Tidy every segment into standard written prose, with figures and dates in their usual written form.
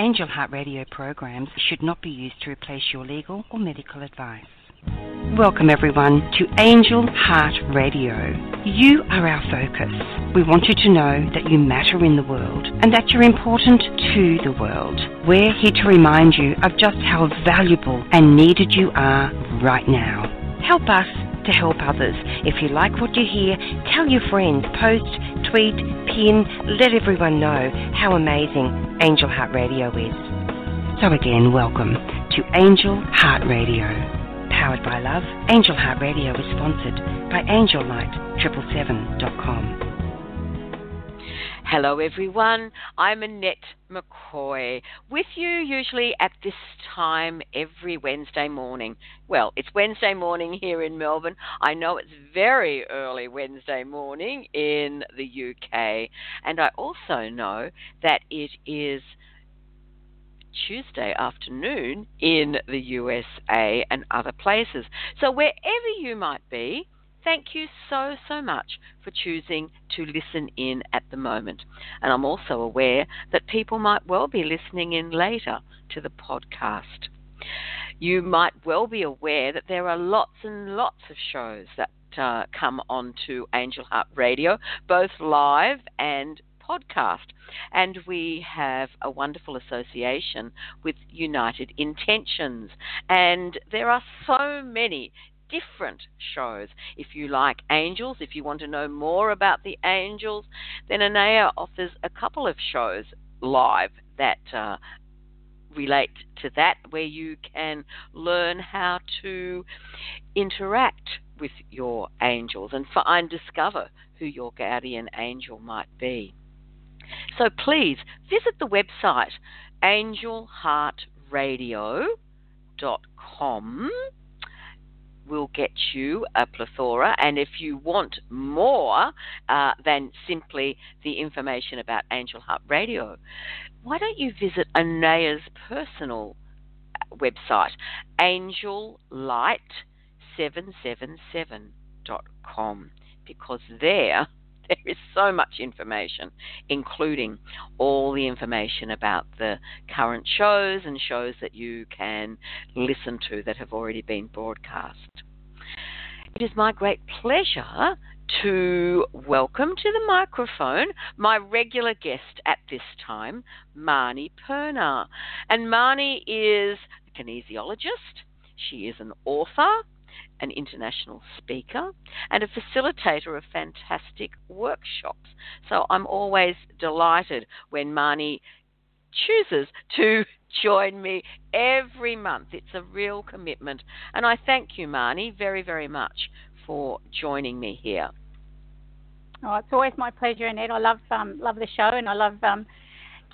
Angel Heart Radio programs should not be used to replace your legal or medical advice. Welcome everyone to Angel Heart Radio. You are our focus. We want you to know that you matter in the world and that you're important to the world. We're here to remind you of just how valuable and needed you are right now. Help us to help others. If you like what you hear, tell your friends, post, tweet, pin, let everyone know how amazing Angel Heart Radio is. So again, welcome to Angel Heart Radio. Powered by love, Angel Heart Radio is sponsored by angellight777.com. Hello everyone, I'm Annette McCoy, with you usually at this time every Wednesday morning. Well, it's Wednesday morning here in Melbourne. I know it's very early Wednesday morning in the UK, and I also know that it is Tuesday afternoon in the USA and other places. So wherever you might be, thank you so, so much for choosing to listen in at the moment. And I'm also aware that people might well be listening in later to the podcast. You might well be aware that there are lots and lots of shows that come onto Angel Heart Radio, both live and podcast. And we have a wonderful association with United Intentions. And there are so many different shows. If you like angels, if you want to know more about the angels, then Anaya offers a couple of shows live that relate to that, where you can learn how to interact with your angels and find, discover who your guardian angel might be. So please visit the website angelheartradio.com. Will get you a plethora, and if you want more than simply the information about Angel Heart Radio, why don't you visit Anaya's personal website, angellight777.com, because there is so much information, including all the information about the current shows and shows that you can listen to that have already been broadcast. It is my great pleasure to welcome to the microphone my regular guest at this time, Marnie Perna. And Marnie is a kinesiologist, she is an author, an international speaker, and a facilitator of fantastic workshops. So I'm always delighted when Marnie chooses to join me every month. It's a real commitment. And I thank you, Marnie, very, very much for joining me here. Oh, it's always my pleasure, Annette. I love the show, and I love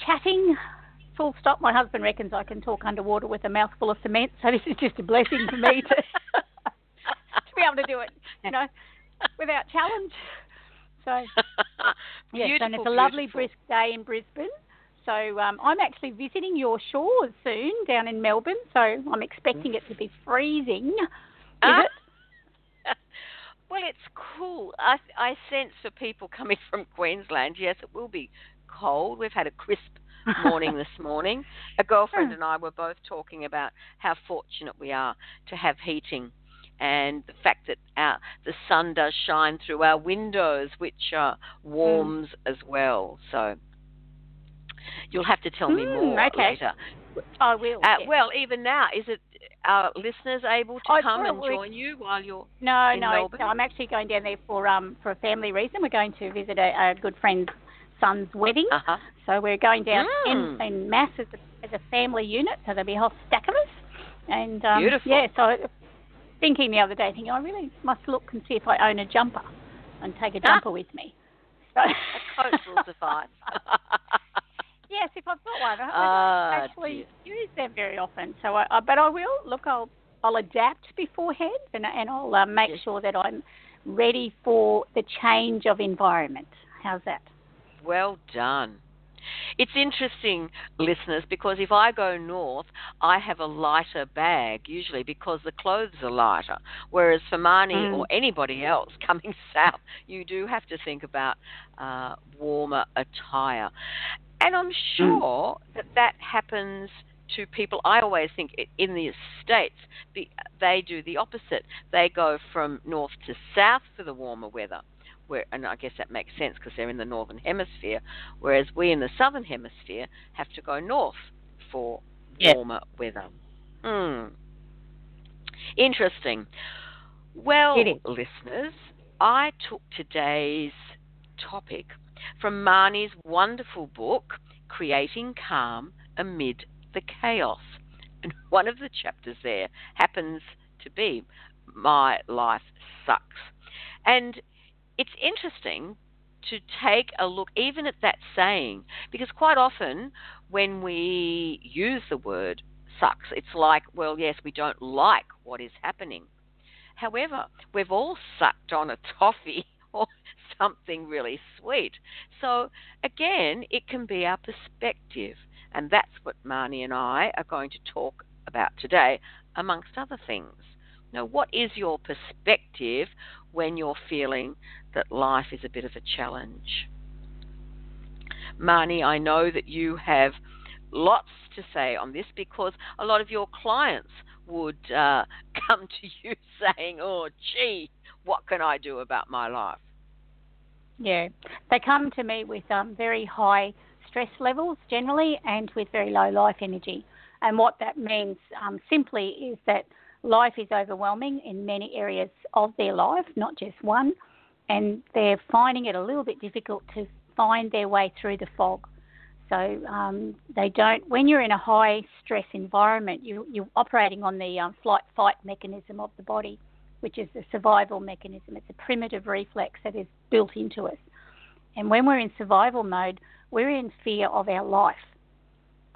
chatting. Full stop. My husband reckons I can talk underwater with a mouthful of cement, so this is just a blessing for me to be able to do it, you know, without challenge. So, yes, and it's a lovely brisk day in Brisbane. So I'm actually visiting your shores soon down in Melbourne, so I'm expecting it to be freezing. Is it? Well, it's cool. I sense for people coming from Queensland, yes, it will be cold. We've had a crisp morning this morning. A girlfriend and I were both talking about how fortunate we are to have heating, and the fact that the sun does shine through our windows, which warms as well. So you'll have to tell me more later. I will. Yes. Well, even now, is it our listeners able to join you while you're in Melbourne? No, I'm actually going down there for a family reason. We're going to visit a good friend's son's wedding. Uh-huh. So we're going down in mass as a family unit, so there'll be a whole stack of us. And, beautiful. Yeah, so thinking the other day, I really must look and see if I own a jumper and take a jumper with me. So. A coat will suffice. Yes, if I've got one. I don't actually use them very often. So, but I will. Look, I'll adapt beforehand, and I'll make sure that I'm ready for the change of environment. How's that? Well done. It's interesting, listeners, because if I go north, I have a lighter bag, usually, because the clothes are lighter. Whereas for Marnie or anybody else coming south, you do have to think about warmer attire. And I'm sure that that happens to people, I always think in the States, they do the opposite. They go from north to south for the warmer weather, and I guess that makes sense because they're in the northern hemisphere, whereas we in the southern hemisphere have to go north for warmer weather. Interesting. Well, listeners, I took today's topic from Marnie's wonderful book, Creating Calm Amid the Chaos. And one of the chapters there happens to be My Life Sucks. And it's interesting to take a look even at that saying, because quite often when we use the word sucks, it's like, well, yes, we don't like what is happening. However, we've all sucked on a toffee or something really sweet. So, again, it can be our perspective. And that's what Marnie and I are going to talk about today, amongst other things. Now, what is your perspective when you're feeling that life is a bit of a challenge? Marnie, I know that you have lots to say on this because a lot of your clients would come to you saying, oh, gee, what can I do about my life? Yeah, they come to me with very high stress levels generally and with very low life energy. And what that means simply is that life is overwhelming in many areas of their life, not just one, and they're finding it a little bit difficult to find their way through the fog. So they don't. When you're in a high stress environment, you're operating on the flight fight mechanism of the body, which is the survival mechanism. It's a primitive reflex that is built into us. And when we're in survival mode, we're in fear of our life.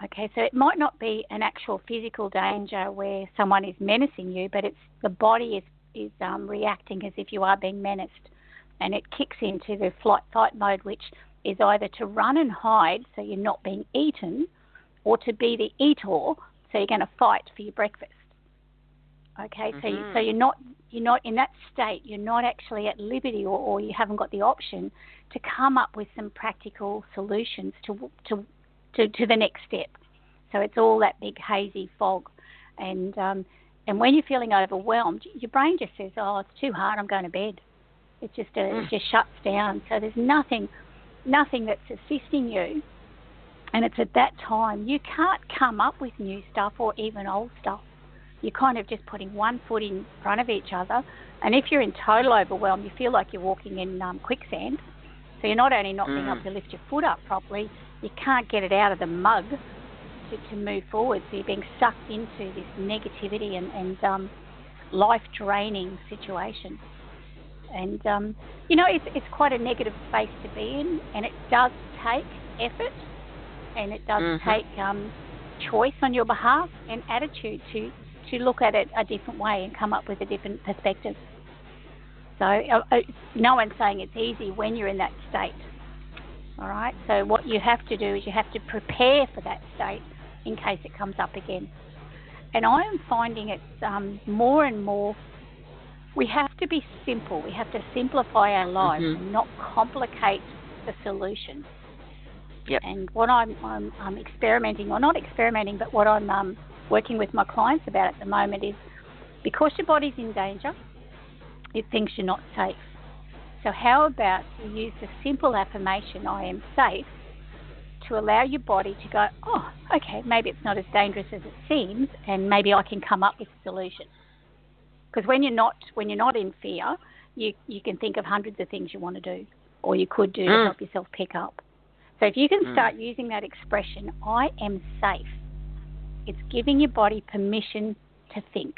Okay, so it might not be an actual physical danger where someone is menacing you, but it's the body is reacting as if you are being menaced, and it kicks into the flight fight mode, which is either to run and hide so you're not being eaten, or to be the eater so you're going to fight for your breakfast. Okay, mm-hmm. so you're not in that state. You're not actually at liberty, or you haven't got the option to come up with some practical solutions to the next step. So it's all that big hazy fog, and when you're feeling overwhelmed, your brain just says, "Oh, it's too hard. I'm going to bed." It just it just shuts down. So there's nothing that's assisting you, and it's at that time you can't come up with new stuff or even old stuff. You're kind of just putting one foot in front of each other, and if you're in total overwhelm, you feel like you're walking in quicksand. So you're not only not being able to lift your foot up properly, you can't get it out of the mud to move forward, so you're being sucked into this negativity and life-draining situation. And, it's quite a negative space to be in, and it does take effort, and it does take choice on your behalf and attitude to look at it a different way and come up with a different perspective. So no one's saying it's easy when you're in that state, all right? So what you have to do is you have to prepare for that state in case it comes up again. And I am finding it's more and more, we have to be simple. We have to simplify our lives and not complicate the solution. Yep. And what I'm experimenting, or not experimenting, but what I'm working with my clients about at the moment is, because your body's in danger, it thinks you're not safe. So how about you use the simple affirmation, I am safe, to allow your body to go, oh, okay, maybe it's not as dangerous as it seems, and maybe I can come up with a solution. Because when you're not in fear, you can think of hundreds of things you want to do or you could do to help yourself pick up. So if you can start using that expression, I am safe, it's giving your body permission to think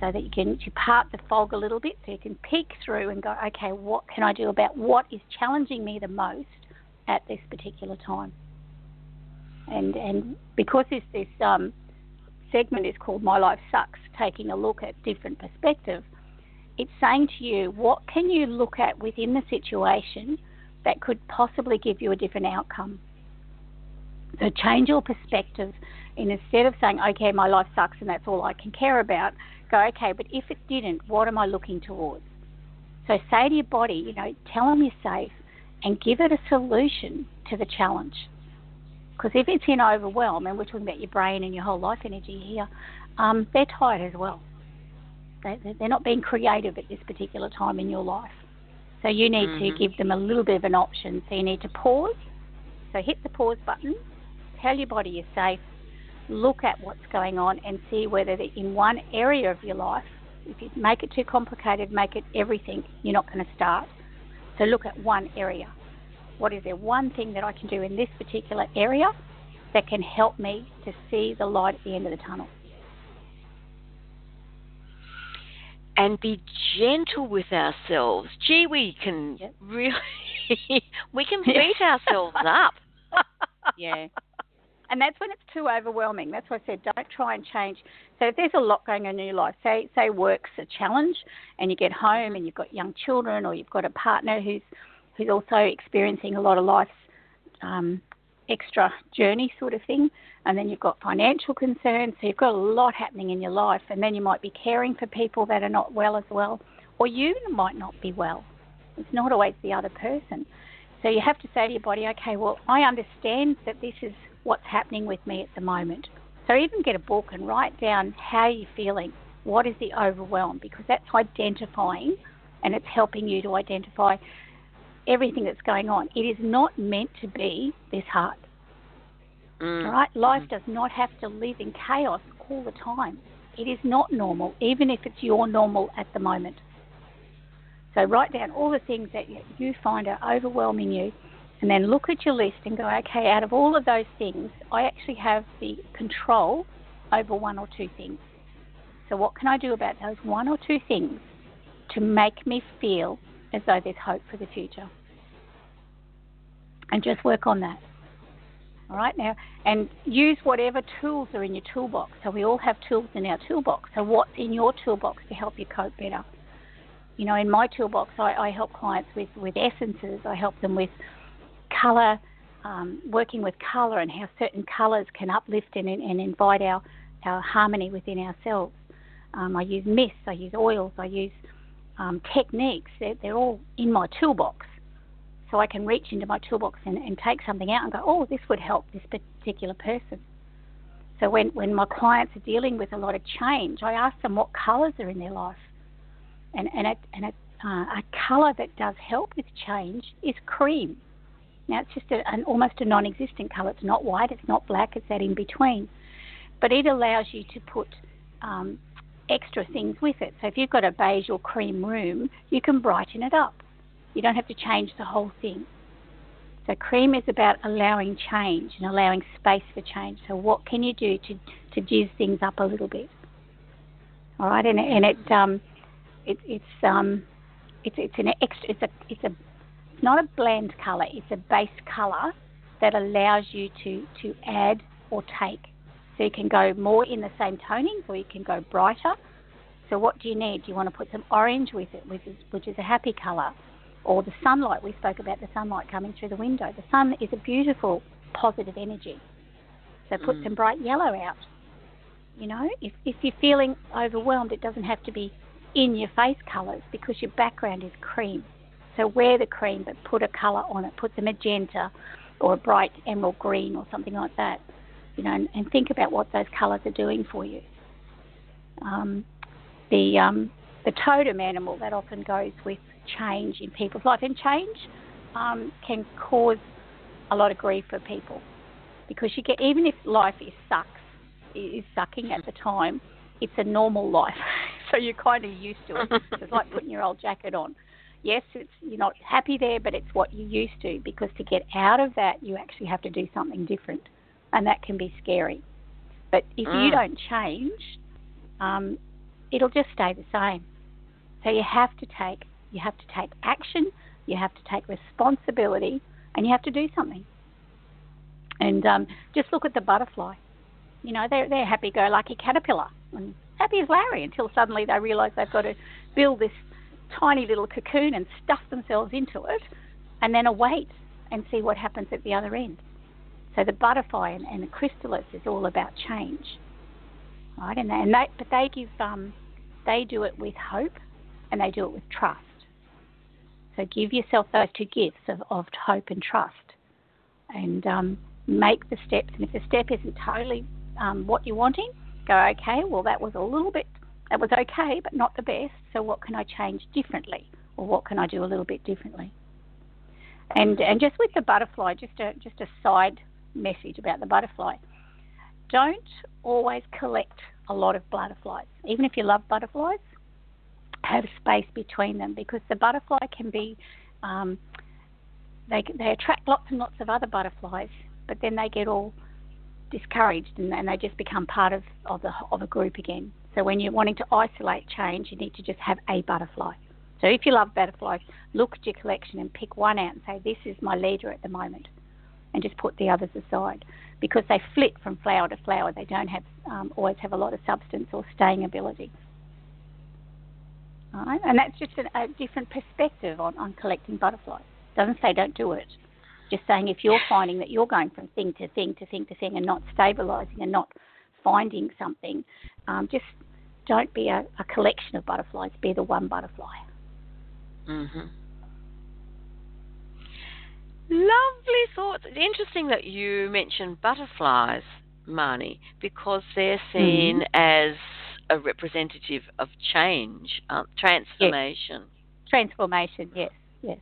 so that you part the fog a little bit, so you can peek through and go, okay, what can I do about what is challenging me the most at this particular time? And because this segment is called My Life Sucks, taking a look at different perspective, it's saying to you, what can you look at within the situation that could possibly give you a different outcome? So change your perspective, and instead of saying, okay, my life sucks and that's all I can care about, go, okay, but if it didn't, what am I looking towards? So say to your body, tell them you're safe and give it a solution to the challenge. Because if it's in overwhelm, and we're talking about your brain and your whole life energy here, they're tired as well. They're not being creative at this particular time in your life. So you need to give them a little bit of an option. So you need to pause. So hit the pause button. Tell your body you're safe. Look at what's going on and see whether in one area of your life, if you make it too complicated, make it everything, you're not going to start. So look at one area. What is there one thing that I can do in this particular area that can help me to see the light at the end of the tunnel? And be gentle with ourselves. Gee, we can really, we can beat ourselves up. Yeah. And that's when it's too overwhelming. That's why I said don't try and change. So if there's a lot going on in your life, say work's a challenge and you get home and you've got young children or you've got a partner who's also experiencing a lot of life's extra journey sort of thing, and then you've got financial concerns, so you've got a lot happening in your life, and then you might be caring for people that are not well as well, or you might not be well. It's not always the other person. So you have to say to your body, okay, well, I understand that this is what's happening with me at the moment. So even get a book and write down how you're feeling. What is the overwhelm? Because that's identifying, and it's helping you to identify everything that's going on. It is not meant to be this hard. All right? Life does not have to live in chaos all the time. It is not normal, even if it's your normal at the moment. So write down all the things that you find are overwhelming you, and then look at your list and go, okay, out of all of those things, I actually have the control over one or two things. So what can I do about those one or two things to make me feel as though there's hope for the future? And just work on that. All right, now, and use whatever tools are in your toolbox. So we all have tools in our toolbox. So what's in your toolbox to help you cope better? You know, in my toolbox, I help clients with essences. I help them with colour, working with colour and how certain colours can uplift and invite our harmony within ourselves. I use mists, I use oils, I use techniques. They're all in my toolbox. So I can reach into my toolbox and take something out and go, oh, this would help this particular person. So when my clients are dealing with a lot of change, I ask them what colours are in their life. And a colour that does help with change is cream. Now, it's just almost a non-existent colour. It's not white, it's not black, it's that in between. But it allows you to put extra things with it. So if you've got a beige or cream room, you can brighten it up. You don't have to change the whole thing. So cream is about allowing change and allowing space for change. So what can you do to jizz things up a little bit? All right, it's not a bland colour. It's a base colour that allows you to add or take. So you can go more in the same tonings, or you can go brighter. So what do you need? Do you want to put some orange with it, which is a happy colour? Or the sunlight. We spoke about the sunlight coming through the window. The sun is a beautiful, positive energy. So put some bright yellow out. You know, if you're feeling overwhelmed, it doesn't have to be in your face colours, because your background is cream. So wear the cream, but put a colour on it. Put the magenta or a bright emerald green or something like that. You know, and think about what those colours are doing for you. The totem animal that often goes with change in people's life, and change can cause a lot of grief for people, because you get, even if life is sucking at the time, it's a normal life. So you're kind of used to it. It's like putting your old jacket on. Yes, you're not happy there, but it's what you're used to, because to get out of that, you actually have to do something different, and that can be scary. But if you don't change, it'll just stay the same. So you have to take action, you have to take responsibility, and you have to do something. And just look at the butterfly. You know, they're happy-go-lucky caterpillar, and happy as Larry, until suddenly they realise they've got to build this tiny little cocoon and stuff themselves into it, and then await and see what happens at the other end. So the butterfly and the chrysalis is all about change, right? They do it with hope, and they do it with trust. So give yourself those two gifts of hope and trust, and make the steps. And if the step isn't totally what you're wanting, go, okay, well, that was a little bit, that was okay, but not the best. So what can I change differently? Or what can I do a little bit differently? And just with the butterfly, just a side message about the butterfly. Don't always collect a lot of butterflies. Even if you love butterflies, have space between them, because the butterfly can be, they attract lots and lots of other butterflies, but then they get all discouraged and they just become part of a group again. So when you're wanting to isolate change, you need to just have a butterfly. So if you love butterflies, look at your collection and pick one out and say, this is my leader at the moment, and just put the others aside, because they flit from flower to flower. They don't have always have a lot of substance or staying ability. All right? And that's just a different perspective on collecting butterflies. Doesn't say don't do it. Just saying if you're finding that you're going from thing to thing to thing to thing and not stabilising and not finding something, just don't be a collection of butterflies. Be the one butterfly. Mm-hmm. Lovely thoughts. It's interesting that you mentioned butterflies, Marnie, because they're seen as a representative of change, transformation. Yes. Transformation, yes, yes.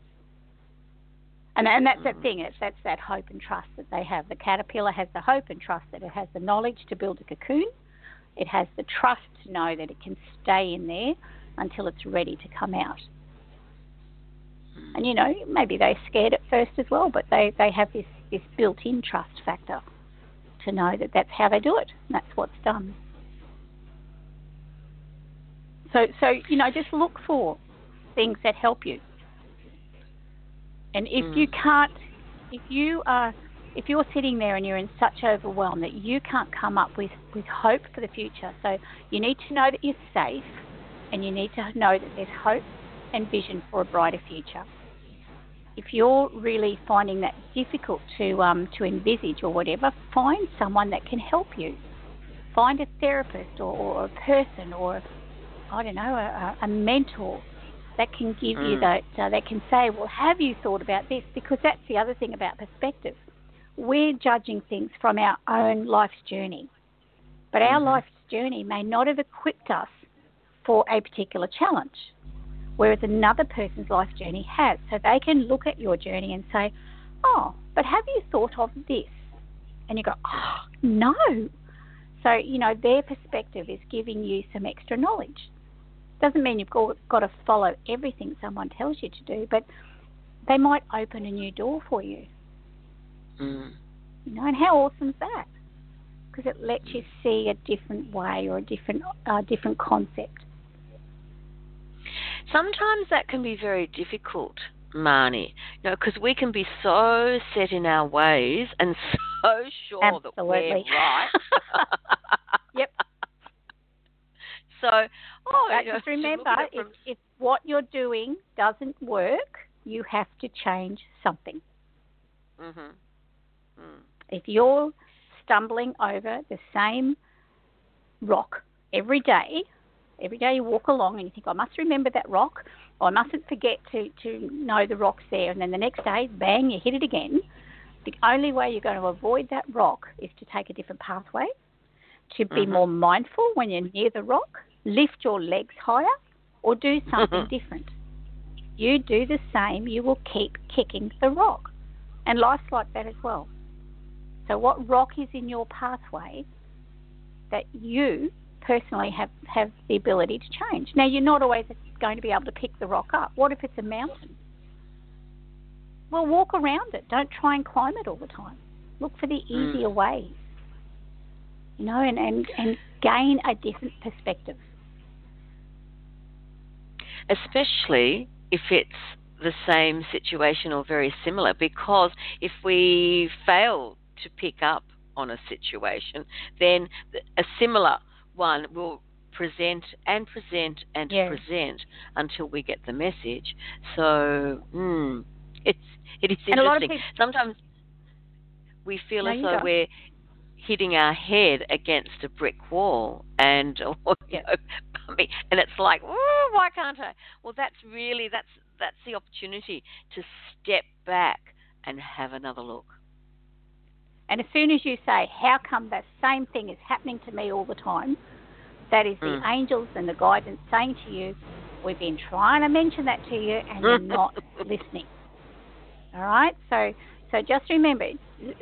And that's the thing. That's that hope and trust that they have. The caterpillar has the hope and trust that it has the knowledge to build a cocoon. It has the trust to know that it can stay in there until it's ready to come out. And, you know, maybe they're scared at first as well, but they have this built-in trust factor to know that that's how they do it and that's what's done. So you know, just look for things that help you. And if you can't, if you're sitting there and you're in such overwhelm that you can't come up with hope for the future, so you need to know that you're safe and you need to know that there's hope and vision for a brighter future. If you're really finding that difficult to envisage or whatever, find someone that can help you. Find a therapist or a person or, I don't know, a mentor that can give you that can say, well, have you thought about this? Because that's the other thing about perspective. We're judging things from our own life's journey. But our life's journey may not have equipped us for a particular challenge, whereas another person's life journey has. So they can look at your journey and say, oh, but have you thought of this? And you go, oh, no. So, you know, their perspective is giving you some extra knowledge. Doesn't mean you've got to follow everything someone tells you to do, but they might open a new door for you. Mm. You know, and how awesome is that? Because it lets you see a different way or a different concept. Sometimes that can be very difficult, Marnie, you know, because we can be so set in our ways and so sure that we're right. Yep. So, just remember, if what you're doing doesn't work, you have to change something. Mm-hmm. Mm. If you're stumbling over the same rock every day you walk along and you think, I must remember that rock, or I mustn't forget to know the rock's there, and then the next day, bang, you hit it again. The only way you're going to avoid that rock is to take a different pathway, to be more mindful when you're near the rock, lift your legs higher, or do something different. You do the same, you will keep kicking the rock. And life's like that as well. So what rock is in your pathway that you personally have the ability to change? Now, you're not always going to be able to pick the rock up. What if it's a mountain? Well, walk around it. Don't try and climb it all the time. Look for the easier ways, you know, and gain a different perspective. Especially if it's the same situation or very similar, because if we fail to pick up on a situation, then a similar one will present until we get the message. So it's interesting. A lot of people, sometimes we feel as though we're hitting our head against a brick wall and and it's like, oh, why can't I? Well, that's the opportunity to step back and have another look. And as soon as you say, how come that same thing is happening to me all the time, that is the angels and the guidance saying to you, we've been trying to mention that to you and you're not listening. All right? So just remember,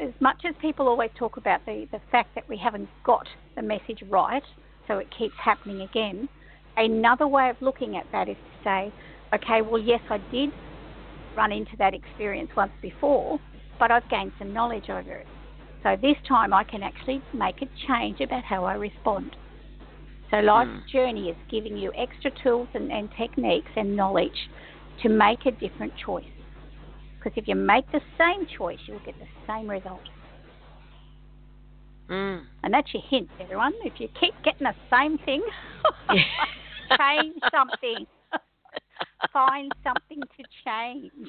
as much as people always talk about the fact that we haven't got the message right, so it keeps happening again, another way of looking at that is to say, okay, well, yes, I did run into that experience once before, but I've gained some knowledge over it. So this time I can actually make a change about how I respond. So life's journey is giving you extra tools and techniques and knowledge to make a different choice. Because if you make the same choice, you'll get the same result. And that's your hint, everyone. If you keep getting the same thing, change something. Find something to change.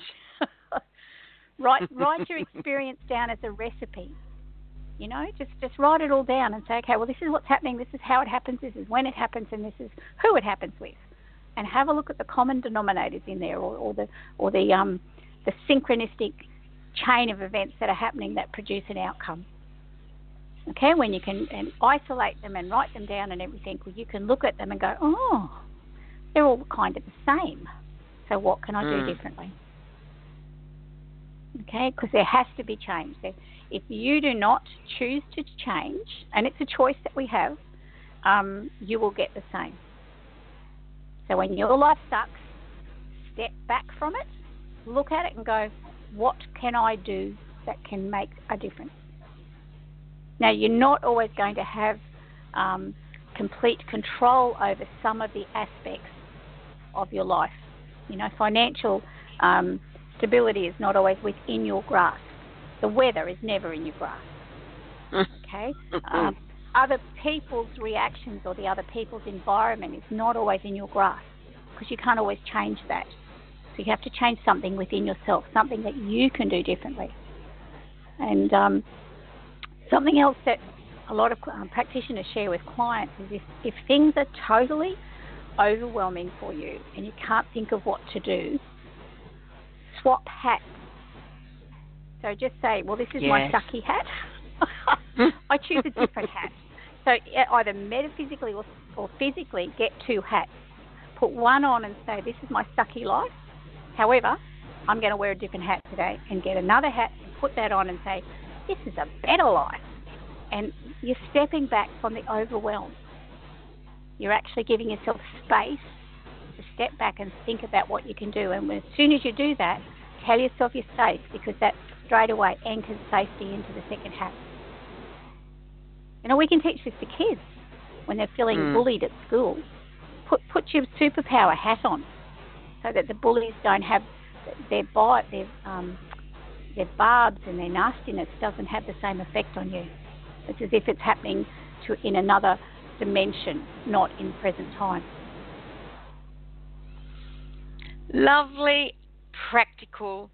Write your experience down as a recipe. You know, just write it all down and say, okay, well, this is what's happening, this is how it happens, this is when it happens, and this is who it happens with. And have a look at the common denominators in there, or the synchronistic chain of events that are happening that produce an outcome. Okay, when you can isolate them and write them down and everything, well, you can look at them and go, oh, they're all kind of the same. So what can I do differently? Okay, because there has to be change. If you do not choose to change, and it's a choice that we have, you will get the same. So when your life sucks, step back from it, look at it and go, what can I do that can make a difference? Now, you're not always going to have complete control over some of the aspects of your life. You know, financial stability is not always within your grasp. The weather is never in your grasp, okay? Other people's reactions or the other people's environment is not always in your grasp because you can't always change that. So you have to change something within yourself, something that you can do differently. And something else that a lot of practitioners share with clients is if things are totally overwhelming for you and you can't think of what to do, swap hats. So just say, well, this is my sucky hat. I choose a different hat. So either metaphysically or physically get two hats. Put one on and say, this is my sucky life. However, I'm going to wear a different hat today, and get another hat and put that on and say, this is a better life. And you're stepping back from the overwhelm. You're actually giving yourself space to step back and think about what you can do. And as soon as you do that, tell yourself you're safe, because that straight away anchors safety into the second hat. You know, we can teach this to kids when they're feeling bullied at school. Put your superpower hat on, so that the bullies don't have their barbs and their nastiness doesn't have the same effect on you. It's as if it's happening in another dimension, not in present time. Lovely practical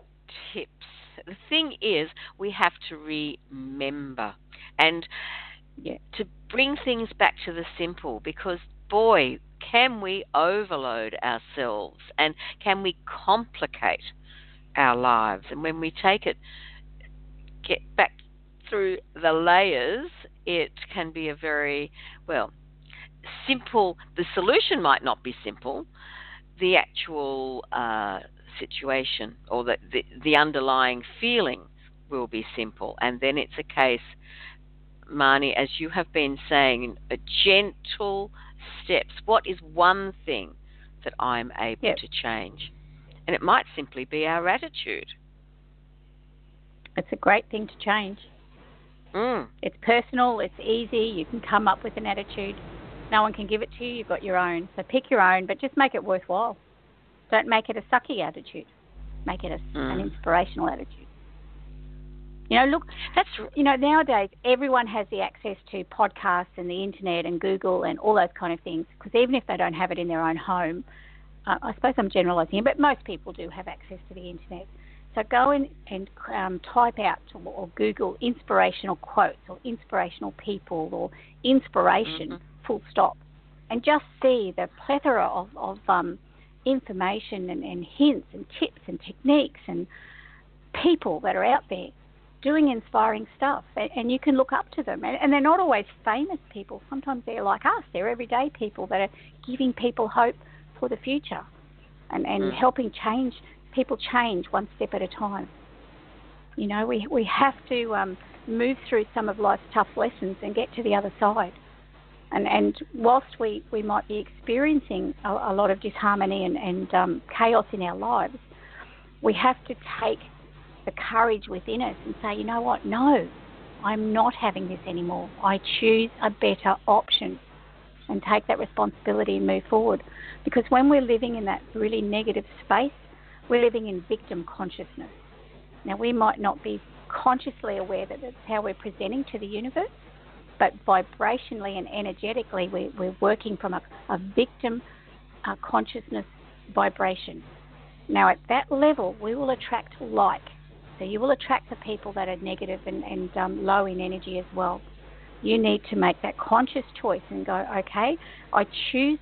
tips. The thing is, we have to remember and to bring things back to the simple, because, boy, can we overload ourselves and can we complicate our lives? And when we get back through the layers, it can be a very, simple. The solution might not be simple. The actual situation or the underlying feeling will be simple. And then it's a case, Marnie, as you have been saying, a gentle steps. What is one thing that I'm able to change? And it might simply be our attitude. It's a great thing to change. It's personal, it's easy, you can come up with an attitude. No one can give it to you, you've got your own. So pick your own, but just make it worthwhile. Don't make it a sucky attitude. Make it an inspirational attitude. You know, look, nowadays everyone has the access to podcasts and the internet and Google and all those kind of things, because even if they don't have it in their own home, I suppose I'm generalising, but most people do have access to the internet. So go in and type out or Google inspirational quotes or inspirational people or inspiration, full stop, and just see the plethora of information and hints and tips and techniques and people that are out there. doing inspiring stuff, and you can look up to them. And they're not always famous people. Sometimes they're like us. They're everyday people that are giving people hope for the future and helping change people change one step at a time. You know, we have to move through some of life's tough lessons and get to the other side. And whilst we might be experiencing a lot of disharmony and chaos in our lives, we have to take the courage within us and say, you know what, no, I'm not having this anymore. I choose a better option and take that responsibility and move forward. Because when we're living in that really negative space, we're living in victim consciousness. Now, we might not be consciously aware that that's how we're presenting to the universe, but vibrationally and energetically, we're working from a victim consciousness vibration. Now, at that level, we will attract like. So you will attract the people that are negative and low in energy as well. You need to make that conscious choice and go, okay, I choose,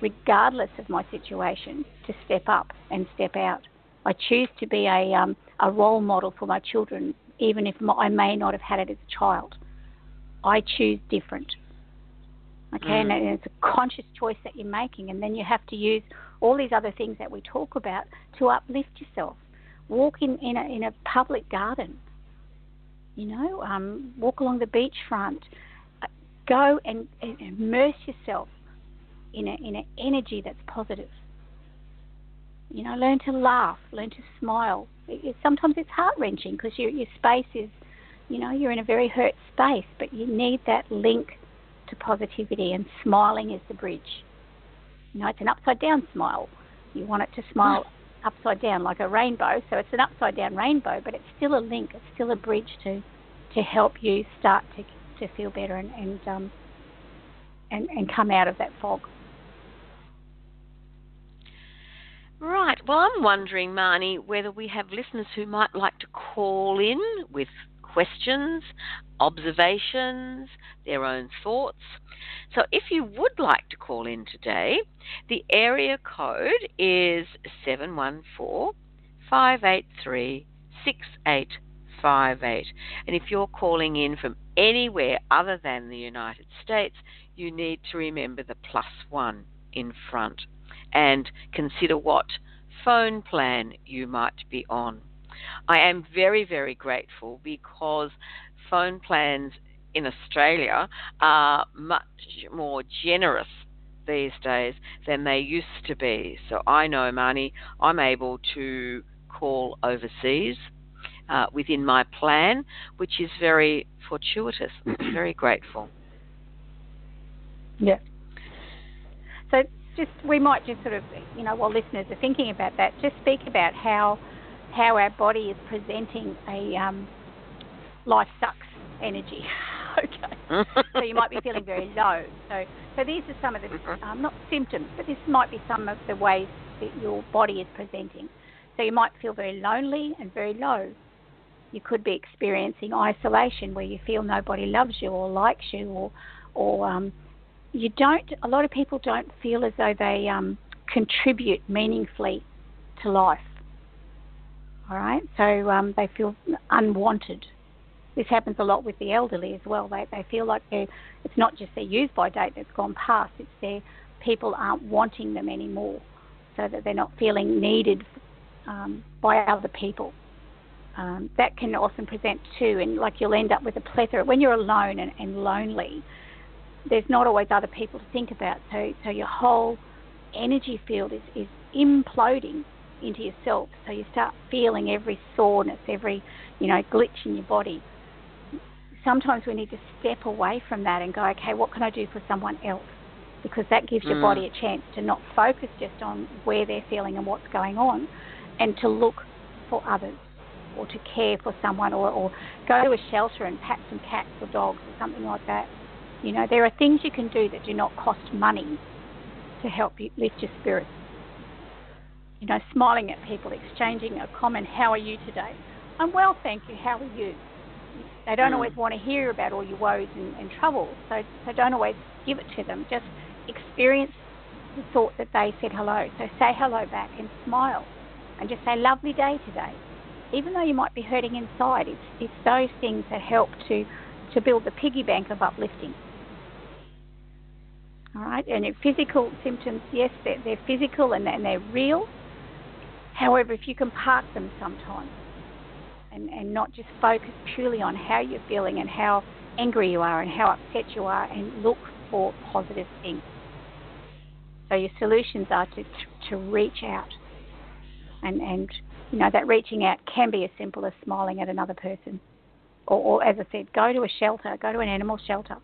regardless of my situation, to step up and step out. I choose to be a role model for my children, even if I may not have had it as a child. I choose different. Okay, and it's a conscious choice that you're making, and then you have to use all these other things that we talk about to uplift yourself. Walk in a public garden, you know, walk along the beachfront. Go and immerse yourself in an energy that's positive. You know, learn to laugh, learn to smile. Sometimes it's heart-wrenching because your space is, you know, you're in a very hurt space, but you need that link to positivity, and smiling is the bridge. You know, it's an upside-down smile. You want it to smile upside down like a rainbow, so it's an upside-down rainbow, but it's still a link, it's still a bridge to help you start to feel better and come out of that fog. Right. Well, I'm wondering, Marnie, whether we have listeners who might like to call in with questions, observations, their own thoughts. So if you would like to call in today, the area code is 714-583-6858. And if you're calling in from anywhere other than the United States, you need to remember the +1 in front and consider what phone plan you might be on. I am very, very grateful because phone plans in Australia are much more generous these days than they used to be. So I know, Marnie, I'm able to call overseas within my plan, which is very fortuitous. I'm very grateful. Yeah. So just, we might just sort of, you know, while listeners are thinking about that, just speak about how our body is presenting a life sucks energy. Okay. So you might be feeling very low. So these are some of the, not symptoms, but this might be some of the ways that your body is presenting. So you might feel very lonely and very low. You could be experiencing isolation where you feel nobody loves you or likes you or you don't, a lot of people don't feel as though they contribute meaningfully to life. All right, so they feel unwanted. This happens a lot with the elderly as well. They feel like it's not just their use-by date that's gone past, it's their people aren't wanting them anymore, so that they're not feeling needed by other people. That can often present too, and like you'll end up with a plethora. When you're alone and lonely, there's not always other people to think about, so your whole energy field is imploding into yourself, so you start feeling every soreness, every, you know, glitch in your body. Sometimes we need to step away from that and go, okay, what can I do for someone else? Because that gives your body a chance to not focus just on where they're feeling and what's going on, and to look for others or to care for someone or go to a shelter and pat some cats or dogs or something like that. You know, there are things you can do that do not cost money to help you lift your spirits. You know, smiling at people, exchanging a comment, how are you today? I'm well, thank you, how are you? They don't always want to hear about all your woes and troubles, so don't always give it to them. Just experience the thought that they said hello. So say hello back and smile and just say, lovely day today. even though you might be hurting inside, it's those things that help to build the piggy bank of uplifting. All right, and your physical symptoms, yes, they're physical and they're real. However, if you can park them sometimes and not just focus purely on how you're feeling and how angry you are and how upset you are, and look for positive things. So your solutions are to reach out. And you know, that reaching out can be as simple as smiling at another person. Or as I said, go to a shelter, go to an animal shelter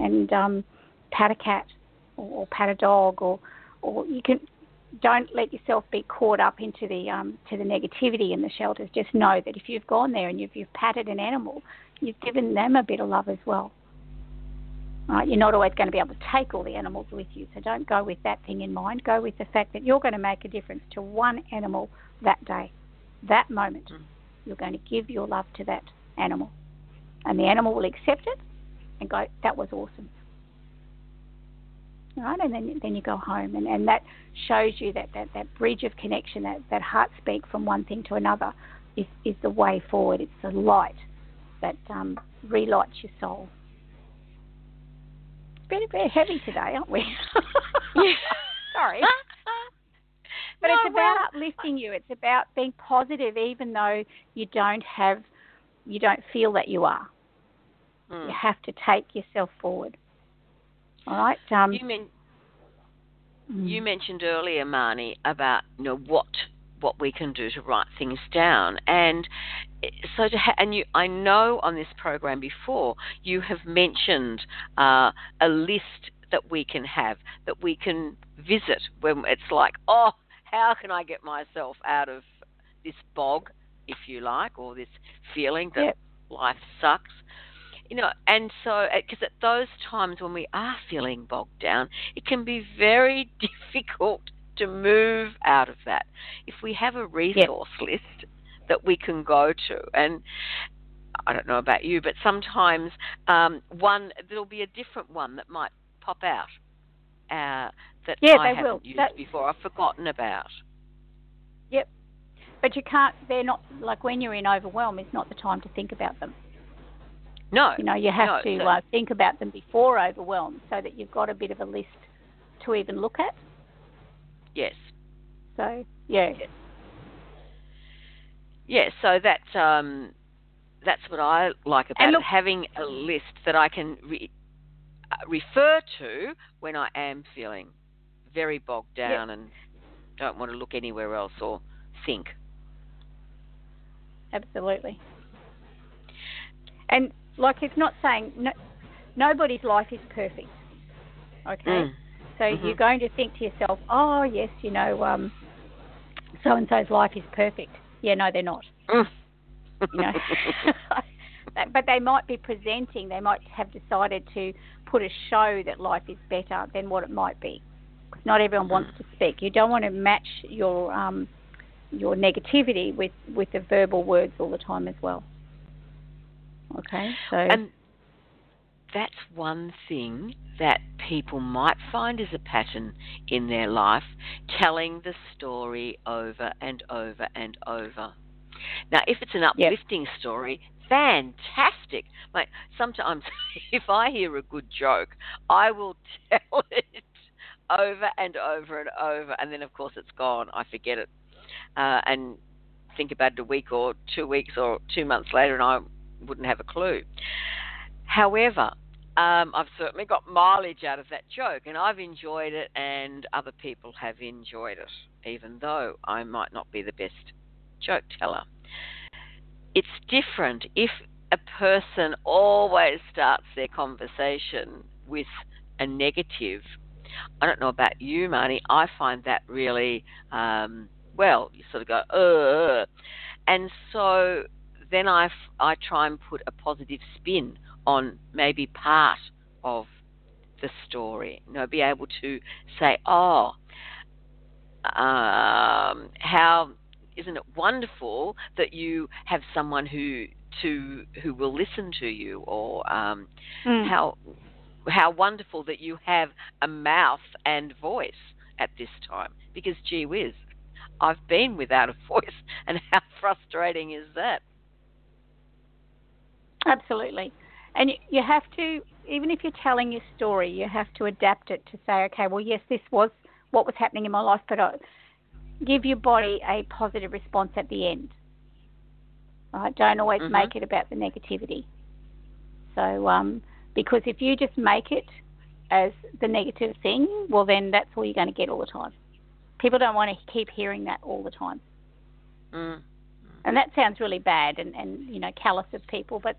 and pat a cat or pat a dog, or you can, don't let yourself be caught up into to the negativity in the shelters. Just know that if you've gone there and you've patted an animal, you've given them a bit of love as well. You're not always going to be able to take all the animals with you, so don't go with that thing in mind. Go with the fact that you're going to make a difference to one animal that day, that moment. You're going to give your love to that animal, and the animal will accept it and go, that was awesome. All right, and then you go home, and that shows you that bridge of connection, that heart speak from one thing to another is the way forward. It's the light that relights your soul. Bit heavy today, aren't we? Sorry. But no, it's about uplifting you. It's about being positive even though you don't feel that you are. You have to take yourself forward. All right? You mentioned earlier, Marnie, about what we can do to write things down, and you, I know on this program before you have mentioned a list that we can have, that we can visit when it's like, oh, how can I get myself out of this bog, if you like, or this feeling that life sucks, you know? And so, because at those times when we are feeling bogged down, it can be very difficult to move out of that. If we have a resource list that we can go to, and I don't know about you, but sometimes one, there'll be a different one that might pop out that I haven't used before, I've forgotten about. Yep. But you can't, they're not, like when you're in overwhelm, it's not the time to think about them. No. You know, you have to think about them before overwhelm, so that you've got a bit of a list to even look at. Yes. So, yeah. Yeah, so that's what I like about having a list that I can refer to when I am feeling very bogged down and don't want to look anywhere else or think. Absolutely. And, like, it's not saying nobody's life is perfect, okay? So you're going to think to yourself, oh, yes, you know, so-and-so's life is perfect. Yeah, no, they're not. You know? But they might be presenting, they might have decided to put a show that life is better than what it might be. Because not everyone wants to speak. You don't want to match your negativity with the verbal words all the time as well. Okay, so... that's one thing that people might find as a pattern in their life, telling the story over and over and over. Now, if it's an uplifting story, fantastic. Like, sometimes if I hear a good joke, I will tell it over and over and over, and then, of course, it's gone. I forget it and think about it a week or 2 weeks or 2 months later, and I wouldn't have a clue. However, I've certainly got mileage out of that joke, and I've enjoyed it, and other people have enjoyed it, even though I might not be the best joke teller. It's different if a person always starts their conversation with a negative. I don't know about you, Marnie, I find that really, you sort of go, and so then I try and put a positive spin on maybe part of the story. You know, be able to say, oh, how isn't it wonderful that you have someone who will listen to you, or how wonderful that you have a mouth and voice at this time, because gee whiz, I've been without a voice, and how frustrating is that? Absolutely. And you have to, even if you're telling your story, you have to adapt it to say, okay, well, yes, this was what was happening in my life, but give your body a positive response at the end. Right? Don't always make it about the negativity. So because if you just make it as the negative thing, well, then that's all you're going to get all the time. People don't want to keep hearing that all the time. Mm. And that sounds really bad and you know, callous of people, but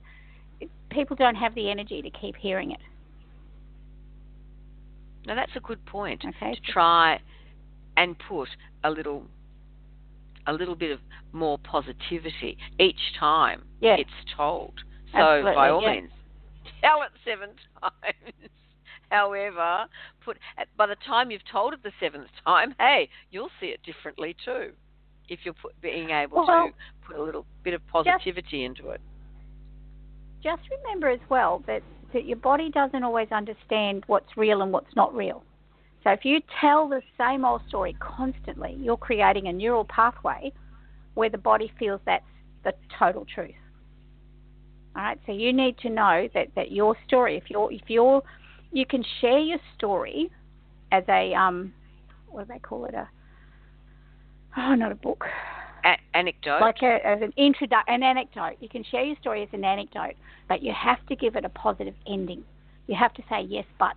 people don't have the energy to keep hearing it. Now, that's a good point, okay, to try and put a little bit of more positivity each time it's told. So absolutely, by all means, tell it 7 times. However, by the time you've told it the 7th time, hey, you'll see it differently too, if you're being able to put a little bit of positivity into it. Just remember as well that your body doesn't always understand what's real and what's not real. So if you tell the same old story constantly, you're creating a neural pathway where the body feels that's the total truth. All right, so you need to know that your story, you can share your story as a what do they call it? Not a book. Anecdote. Like an anecdote. You can share your story as an anecdote, but you have to give it a positive ending. You have to say, yes, but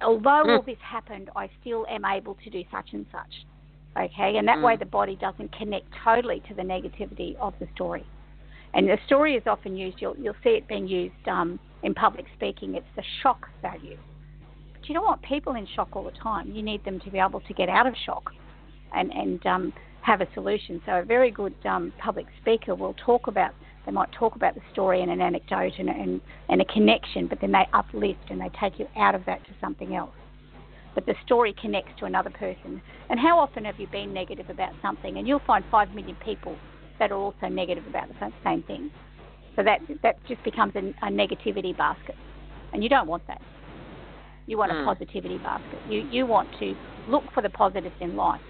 although all this happened, I still am able to do such and such. Okay, and that way the body doesn't connect totally to the negativity of the story. And the story is often used, you'll see it being used in public speaking, it's the shock value. But you don't want people in shock all the time. You need them to be able to get out of shock and have a solution. So a very good public speaker they might talk about the story and an anecdote and a connection, but then they uplift and they take you out of that to something else. But the story connects to another person. And how often have you been negative about something? And you'll find 5 million people that are also negative about the same thing. So that just becomes a negativity basket. And you don't want that. You want a positivity basket. You want to look for the positives in life.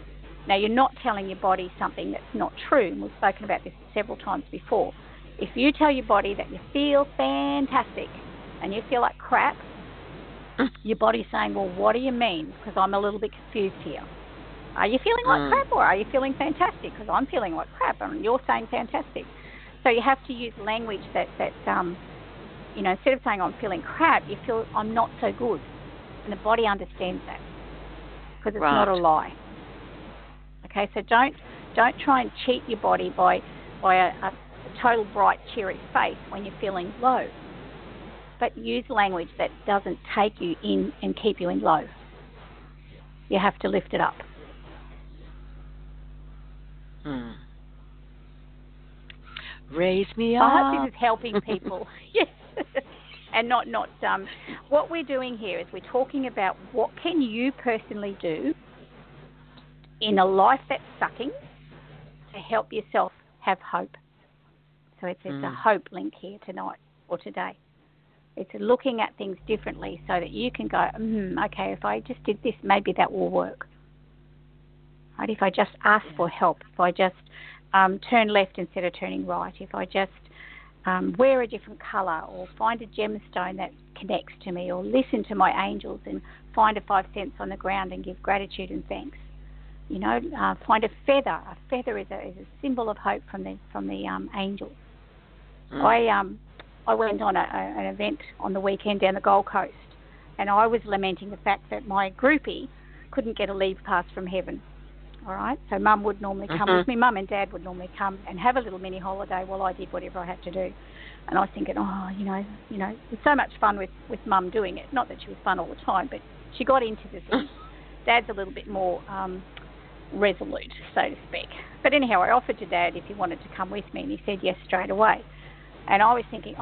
Now, you're not telling your body something that's not true, and we've spoken about this several times before. If you tell your body that you feel fantastic and you feel like crap, your body's saying, well, what do you mean? Because I'm a little bit confused here. Are you feeling like crap or are you feeling fantastic? Because I'm feeling like crap and you're saying fantastic. So you have to use language that you know, instead of saying I'm feeling crap, you feel I'm not so good. And the body understands that because it's not a lie. Okay, so don't try and cheat your body by a total bright, cheery face when you're feeling low. But use language that doesn't take you in and keep you in low. You have to lift it up. Raise me up. I hope this is helping people. Yes. And not what we're doing here is we're talking about what can you personally do in a life that's sucking to help yourself have hope. So it's a hope link here tonight or today. It's looking at things differently so that you can go, okay, if I just did this, maybe that will work. Right? If I just ask for help, if I just turn left instead of turning right, if I just wear a different colour or find a gemstone that connects to me or listen to my angels and find a 5 cents on the ground and give gratitude and thanks. You know, find a feather. A feather is a symbol of hope from the angels. I went on an event on the weekend down the Gold Coast, and I was lamenting the fact that my groupie couldn't get a leave pass from heaven. All right, so Mum would normally come with me. Mum and Dad would normally come and have a little mini holiday while I did whatever I had to do. And I was thinking, you know, it was so much fun with Mum doing it. Not that she was fun all the time, but she got into the thing. Dad's a little bit more resolute, so to speak. But anyhow, I offered to Dad if he wanted to come with me, and he said yes straight away. And I was thinking,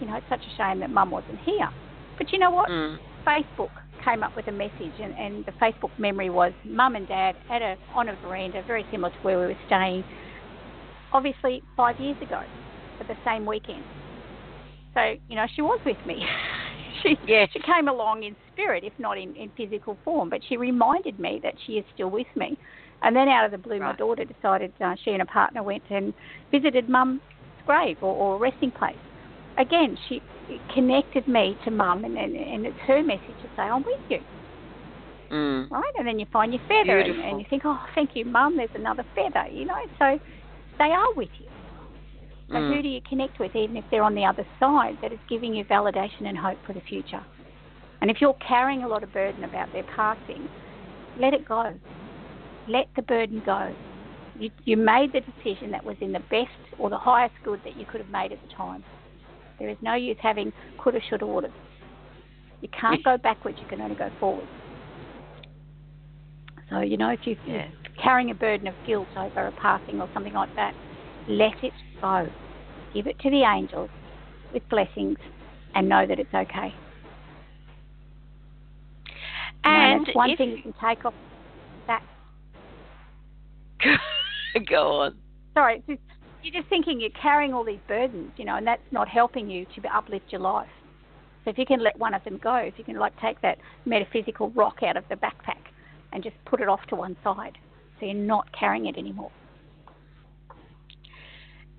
you know, it's such a shame that Mum wasn't here. But you know what? Facebook came up with a message, and the Facebook memory was Mum and Dad on a veranda, very similar to where we were staying, obviously 5 years ago, at the same weekend. So, you know, she was with me. She came along in spirit, if not in physical form, but she reminded me that she is still with me. And then out of the blue, my daughter decided she and her partner went and visited Mum's grave or resting place. Again, she connected me to Mum, and it's her message to say, I'm with you. Mm. Right? And then you find your feather and you think, oh, thank you, Mum, there's another feather, you know. So they are with you. So who do you connect with, even if they're on the other side, that is giving you validation and hope for the future? And if you're carrying a lot of burden about their passing, let it go. Let the burden go. You made the decision that was in the best or the highest good that you could have made at the time. There is no use having coulda, shoulda, woulda. You can't go backwards. You can only go forward. So, you know, if you're carrying a burden of guilt over a passing or something like that, let it go. Give it to the angels with blessings and know that it's okay. And that's one thing you can take off that. Go on. Sorry, you're just thinking you're carrying all these burdens, you know, and that's not helping you to uplift your life. So if you can let one of them go, if you can, like, take that metaphysical rock out of the backpack and just put it off to one side so you're not carrying it anymore.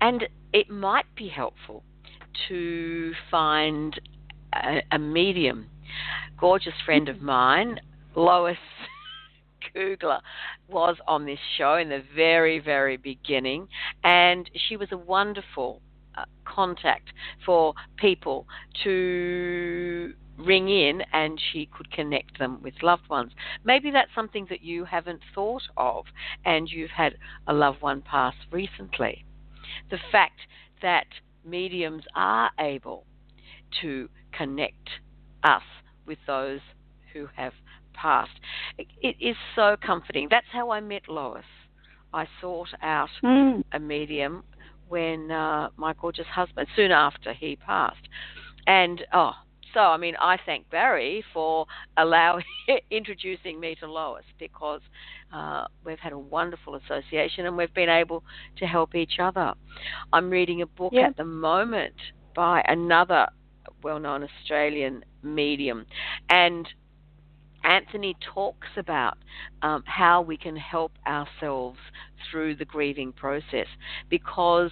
And it might be helpful to find a medium. Gorgeous friend of mine, Lois Kugler, was on this show in the very, very beginning, and she was a wonderful contact for people to ring in, and she could connect them with loved ones. Maybe that's something that you haven't thought of, and you've had a loved one pass recently. The fact that mediums are able to connect us with those who have passed, it is so comforting. That's how I met Lois. I sought out a medium when my gorgeous husband, soon after he passed, and I thank Barry for introducing me to Lois, because we've had a wonderful association and we've been able to help each other. I'm reading a book at the moment by another well-known Australian medium, and Anthony talks about how we can help ourselves through the grieving process, because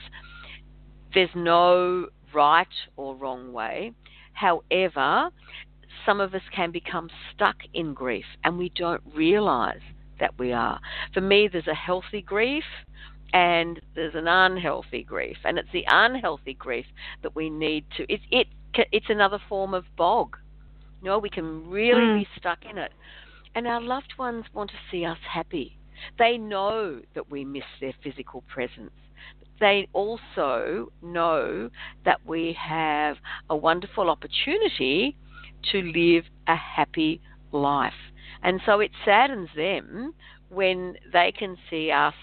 there's no right or wrong way. However, some of us can become stuck in grief and we don't realise that we are. For me, there's a healthy grief and there's an unhealthy grief, and it's the unhealthy grief that we need to... It's another form of bog. You know, we can really be stuck in it. And our loved ones want to see us happy. They know that we miss their physical presence. They also know that we have a wonderful opportunity to live a happy life. And so it saddens them when they can see us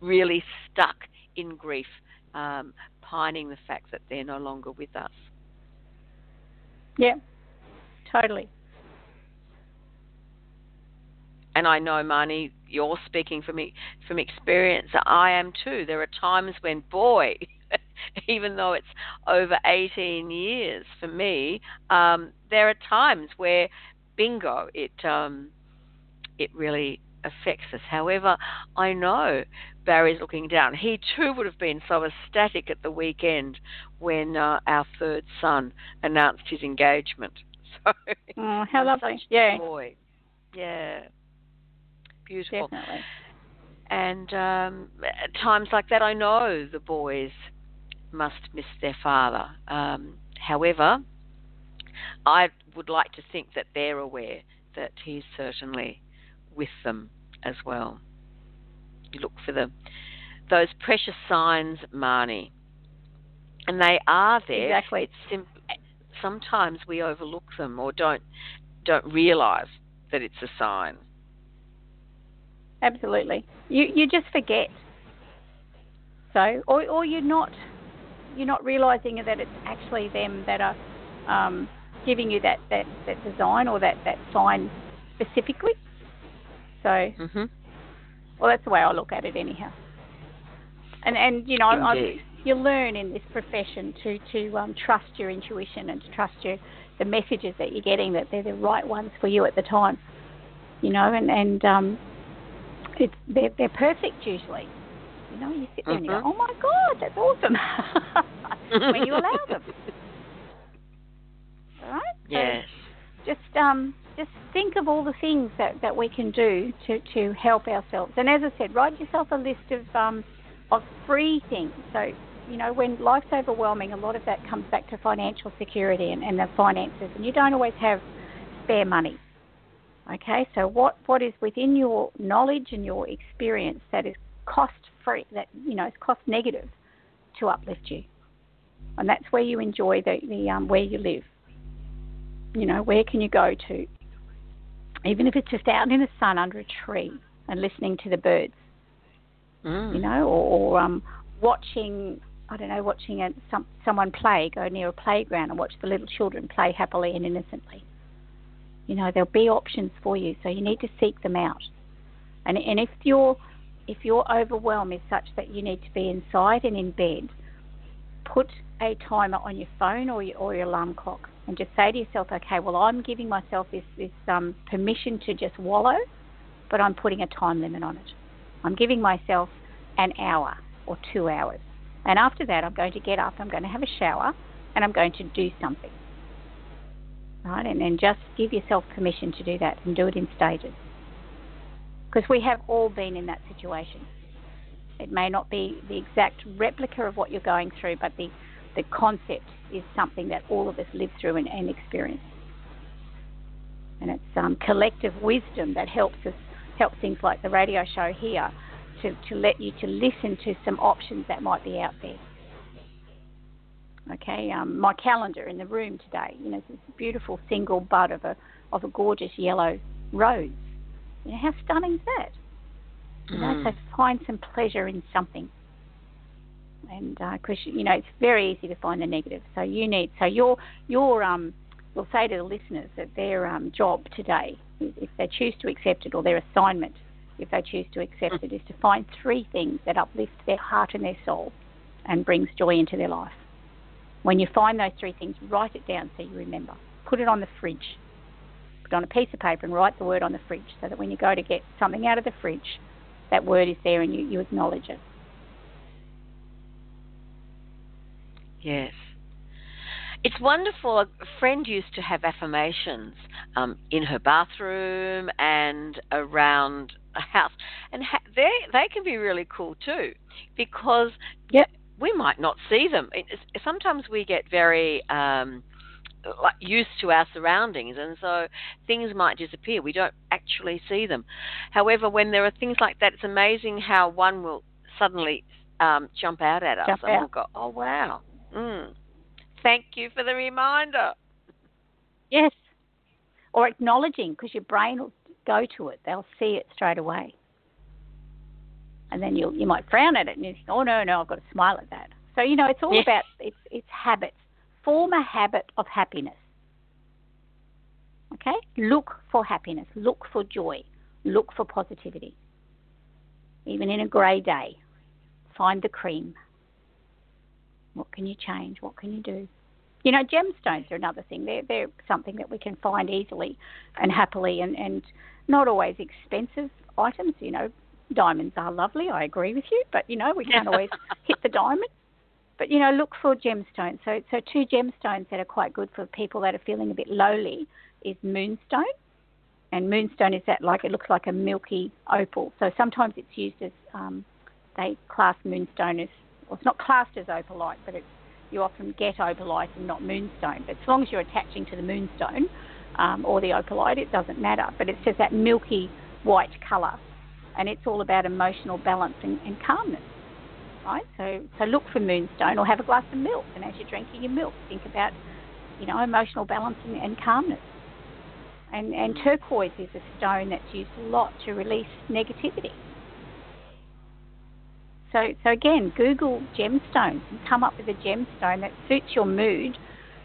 really stuck in grief, pining the fact that they're no longer with us. Yeah, totally. And I know, Marnie, you're speaking from experience. I am too. There are times when, boy, even though it's over 18 years for me, there are times where, bingo, it really affects us. However, I know Barry's looking down. He too would have been so ecstatic at the weekend when our third son announced his engagement. So, oh, how lovely! Yeah, boy, yeah, beautiful. Definitely. And at times like that, I know the boys must miss their father. However, I would like to think that they're aware that he's certainly with them as well. You look for those precious signs, Marnie, and they are there. Exactly. It's sometimes we overlook them or don't realise that it's a sign. Absolutely. You just forget. So, or you're not realising that it's actually them that are giving you that design or that sign specifically. So, well, that's the way I look at it anyhow. And you know, you learn in this profession to trust your intuition and to trust the messages that you're getting, that they're the right ones for you at the time. You know, and It's they're perfect usually. You know, you sit there and you go, oh, my God, that's awesome. When you allow them. All right? Yes. So just think of all the things that we can do to help ourselves. And as I said, write yourself a list of free things. So, you know, when life's overwhelming, a lot of that comes back to financial security and the finances. And you don't always have spare money. Okay, so what is within your knowledge and your experience that is cost-free, that, you know, is cost-negative to uplift you? And that's where you enjoy the where you live. You know, where can you go to? Even if it's just out in the sun under a tree and listening to the birds, you know, or watching, I don't know, someone play, go near a playground and watch the little children play happily and innocently. You know, there'll be options for you, so you need to seek them out. And if your overwhelm is such that you need to be inside and in bed, put a timer on your phone or your alarm clock and just say to yourself, okay, well, I'm giving myself this permission to just wallow, but I'm putting a time limit on it. I'm giving myself an hour or 2 hours. And after that, I'm going to get up, I'm going to have a shower, and I'm going to do something. Right? And then just give yourself permission to do that and do it in stages. Because we have all been in that situation. It may not be the exact replica of what you're going through, but the concept is something that all of us live through and experience. And it's collective wisdom that help things like the radio show here to let you to listen to some options that might be out there. Okay, my calendar in the room today, you know, it's this beautiful single bud of a gorgeous yellow rose. You know, how stunning is that? You know, so find some pleasure in something. And because you know, it's very easy to find the negative. So you need, your we'll say to the listeners that their job today, if they choose to accept it, or their assignment, if they choose to accept it, is to find three things that uplift their heart and their soul, and brings joy into their life. When you find those three things, write it down so you remember. Put it on the fridge. Put it on a piece of paper and write the word on the fridge so that when you go to get something out of the fridge, that word is there and you acknowledge it. Yes. It's wonderful. A friend used to have affirmations in her bathroom and around a house. And they can be really cool too, because... Yep. We might not see them. Sometimes we get very used to our surroundings, and so things might disappear. We don't actually see them. However, when there are things like that, it's amazing how one will suddenly jump out at us. And we'll go, oh, wow. Thank you for the reminder. Yes. Or acknowledging, because your brain will go to it. They'll see it straight away. And then you might frown at it and you think, oh, no, I've got to smile at that. So, you know, it's all about it's habits. Form a habit of happiness. Okay? Look for happiness. Look for joy. Look for positivity. Even in a grey day, find the cream. What can you change? What can you do? You know, gemstones are another thing. They're something that we can find easily and happily and not always expensive items, you know. Diamonds are lovely, I agree with you, but, you know, we can't always hit the diamond. But, you know, look for gemstones. So two gemstones that are quite good for people that are feeling a bit lowly is moonstone. And moonstone is that, like, it looks like a milky opal. So sometimes it's used as, they class moonstone as, well, it's not classed as opalite, but it's, you often get opalite and not moonstone. But as long as you're attaching to the moonstone or the opalite, it doesn't matter. But it's just that milky white colour. And it's all about emotional balance and calmness, right? So look for moonstone, or have a glass of milk. And as you're drinking your milk, think about, you know, emotional balance and calmness. And turquoise is a stone that's used a lot to release negativity. So again, Google gemstones and come up with a gemstone that suits your mood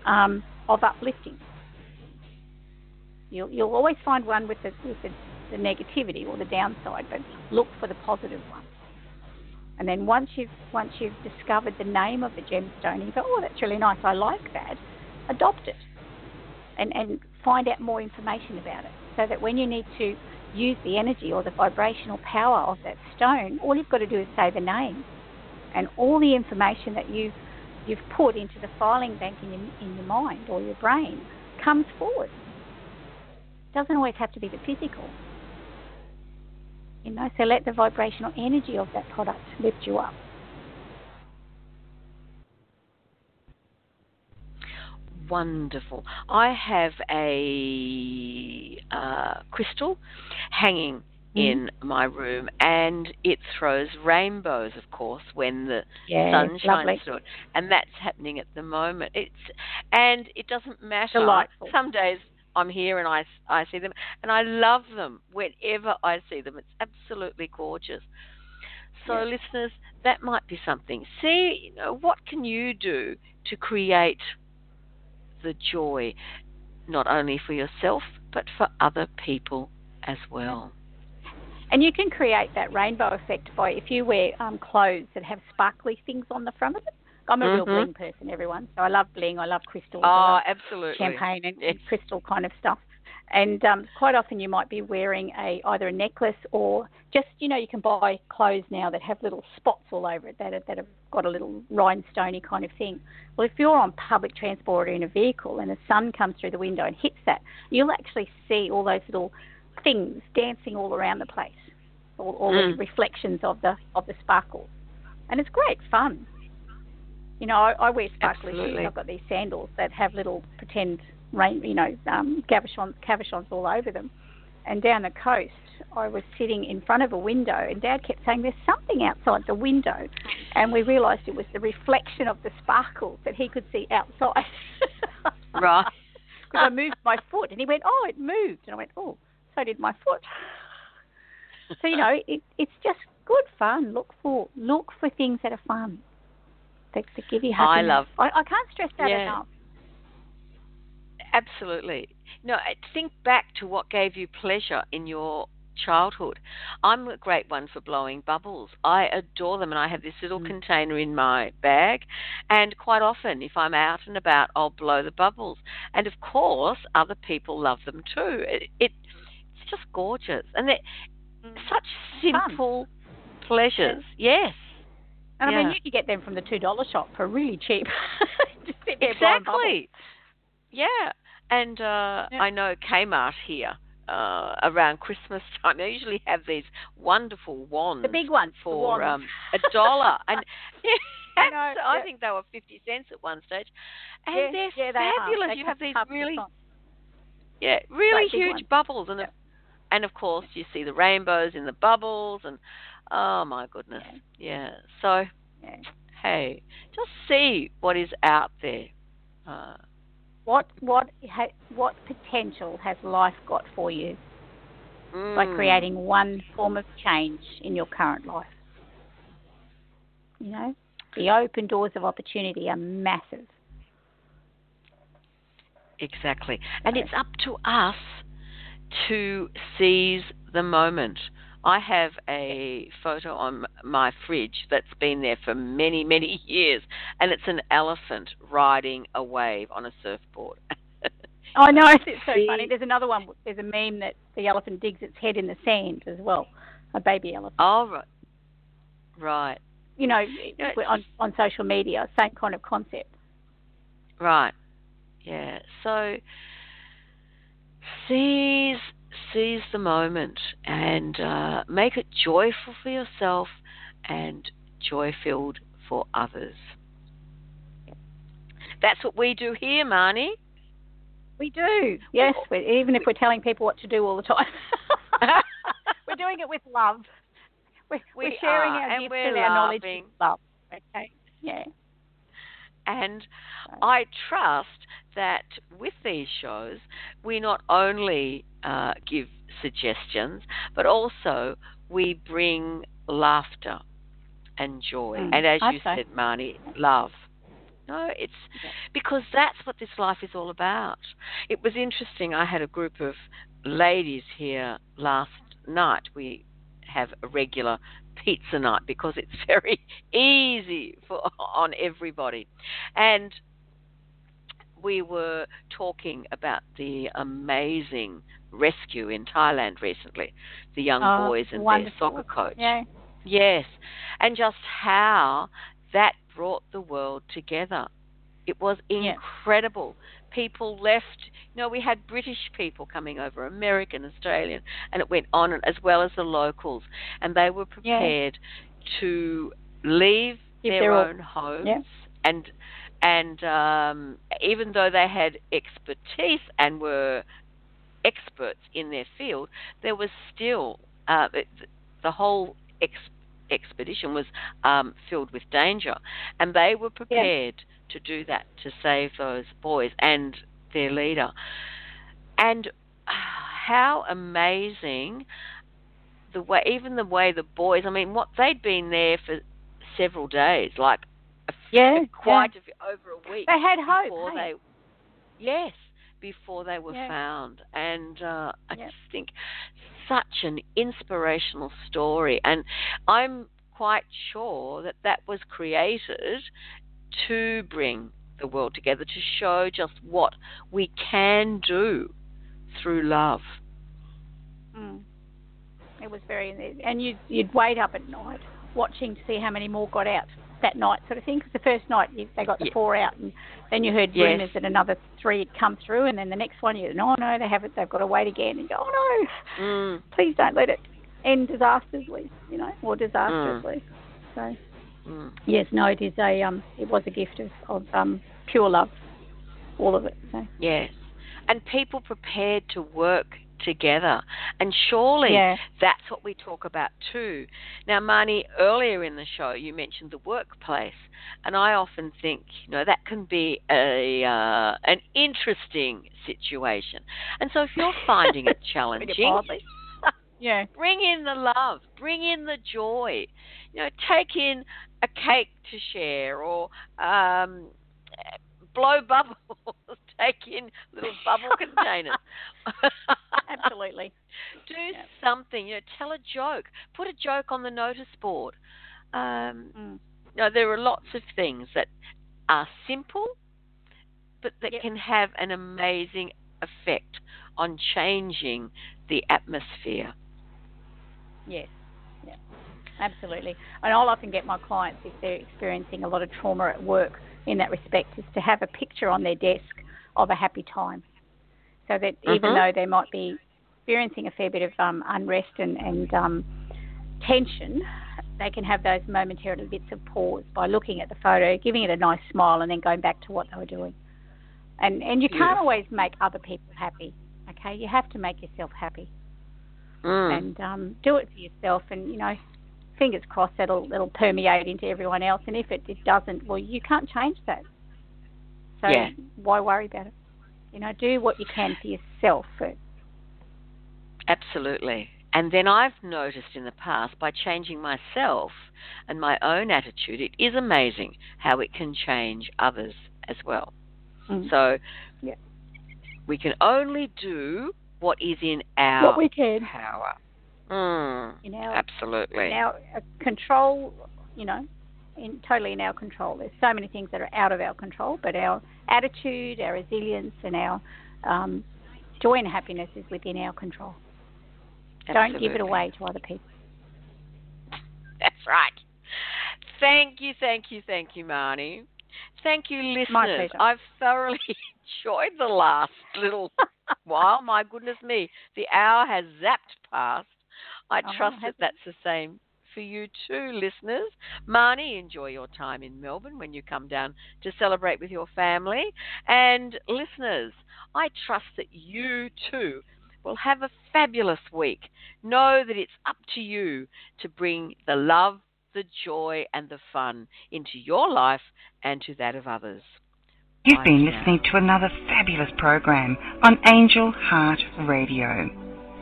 of uplifting. You'll always find one with the negativity or the downside, but look for the positive one. And then once you've discovered the name of the gemstone, you go, oh, that's really nice, I like that. Adopt it and find out more information about it so that when you need to use the energy or the vibrational power of that stone, all you've got to do is say the name. And all the information that you've put into the filing bank in your mind or your brain comes forward. It doesn't always have to be the physical. You know, so let the vibrational energy of that product lift you up. Wonderful. I have a crystal hanging in my room, and it throws rainbows, of course, when the sun shines through it, and that's happening at the moment. And it doesn't matter. Delightful. Some days I'm here and I see them, and I love them whenever I see them. It's absolutely gorgeous. So, listeners, that might be something. See, you know, what can you do to create the joy, not only for yourself but for other people as well? And you can create that rainbow effect by, if you wear clothes that have sparkly things on the front of it. I'm a real bling person, everyone, so I love bling, I love crystals, I love absolutely champagne and crystal kind of stuff. And quite often you might be wearing either a necklace or just, you know, you can buy clothes now that have little spots all over it that have got a little rhinestone-y kind of thing. Well, if you're on public transport or in a vehicle and the sun comes through the window and hits that, you'll actually see all those little things dancing all around the place, all the reflections of the sparkles. And it's great fun. You know, I wear sparkly shoes. I've got these sandals that have little pretend rain, you know, cabochons all over them. And down the coast, I was sitting in front of a window, and Dad kept saying, "There's something outside the window," and we realised it was the reflection of the sparkles that he could see outside. Right. Because I moved my foot, and he went, "Oh, it moved," and I went, "Oh, so did my foot." So, you know, it's just good fun. Look for things that are fun, that give you happiness. I can't stress that enough. Absolutely. No, think back to what gave you pleasure in your childhood. I'm a great one for blowing bubbles. I adore them, and I have this little container in my bag, and quite often if I'm out and about, I'll blow the bubbles. And of course, other people love them too. It's just gorgeous. And they're such simple pleasures. Yes. And I mean, you could get them from the $2 shop for really cheap. Just sit there blowing bubbles. Yeah, and I know Kmart here around Christmas time, they usually have these wonderful wands. The big ones. For $1. And I think they were 50 cents at one stage. And they're fabulous. They have these really huge bubbles. And, and of course, you see the rainbows in the bubbles. And oh, my goodness. Hey, just see what is out there. What potential has life got for you by creating one form of change in your current life? You know, the open doors of opportunity are massive. Exactly. And it's up to us to seize the moment. I have a photo on my fridge that's been there for many, many years, and it's an elephant riding a wave on a surfboard. I know, it's so funny. There's another one, there's a meme that the elephant digs its head in the sand as well, a baby elephant. Oh, right. Right. You know, on social media, same kind of concept. Right. Yeah. So, seize the moment and make it joyful for yourself and joy-filled for others. That's what we do here, Marnie. We do. Yes, even if we're telling people what to do all the time. We're doing it with love. We're sharing our gifts and our knowledge with love. Okay? Yeah. And I trust that with these shows, we not only give suggestions, but also we bring laughter and joy. And as you said, Marnie, love. No, it's because that's what this life is all about. It was interesting. I had a group of ladies here last night. We have a regular pizza night because it's very easy on everybody. And we were talking about the amazing rescue in Thailand recently, the young boys and wonderful. Their soccer coach. Yeah. Yes, and just how that brought the world together. It was incredible. Yeah. People left. You know, we had British people coming over, American, Australian, and it went on, as well as the locals. And they were prepared to leave their own homes and even though they had expertise and were experts in their field, there was still the whole expedition was filled with danger, and they were prepared to do that to save those boys and their leader. And how amazing the way the boys, I mean, what they'd been there for several days, like over a week. They had hope. Before they were found. And I just think such an inspirational story. And I'm quite sure that was created to bring the world together, to show just what we can do through love. Mm. It was very... And you'd wait up at night watching to see how many more got out that night, sort of thing, because the first night they got the four out, and then you heard rumours that another three had come through, and then the next one you know, oh no, they haven't, they've got to wait again, and you go, oh no, please don't let it end disastrously. So it is a it was a gift of pure love, all of it. So. Yes, and people prepared to work together, and surely that's what we talk about too. Now, Marnie, earlier in the show you mentioned the workplace, and I often think, you know, that can be an interesting situation. And so if you're finding it challenging, bring in the love, bring in the joy, you know, take in a cake to share, or blow bubbles, take in little bubble containers. Absolutely. Do something, you know, tell a joke, put a joke on the notice board. You know, there are lots of things that are simple, but that can have an amazing effect on changing the atmosphere. Yes. Yeah. Absolutely. And I'll often get my clients, if they're experiencing a lot of trauma at work, in that respect, is to have a picture on their desk of a happy time, so that even though they might be experiencing a fair bit of unrest and tension, they can have those momentarily bits of pause by looking at the photo, giving it a nice smile, and then going back to what they were doing. And you can't always make other people happy, okay? You have to make yourself happy and do it for yourself, and, you know, fingers crossed it'll permeate into everyone else, and if it doesn't, well, you can't change that. So why worry about it? You know, do what you can for yourself first. Absolutely. And then I've noticed in the past, by changing myself and my own attitude, it is amazing how it can change others as well. Mm-hmm. So we can only do what is in our what we can. Power. Mm, in our, absolutely. In our control, you know, totally in our control. There's so many things that are out of our control, but our attitude, our resilience, and our joy and happiness is within our control. Absolutely. Don't give it away to other people. That's right. Thank you, Marnie. Thank you, listeners. My pleasure. I've thoroughly enjoyed the last little while. My goodness me, the hour has zapped past. I trust that's the same for you too, listeners. Marnie, enjoy your time in Melbourne when you come down to celebrate with your family. And listeners, I trust that you too will have a fabulous week. Know that it's up to you to bring the love, the joy, and the fun into your life and to that of others. You've been listening to another fabulous program on Angel Heart Radio.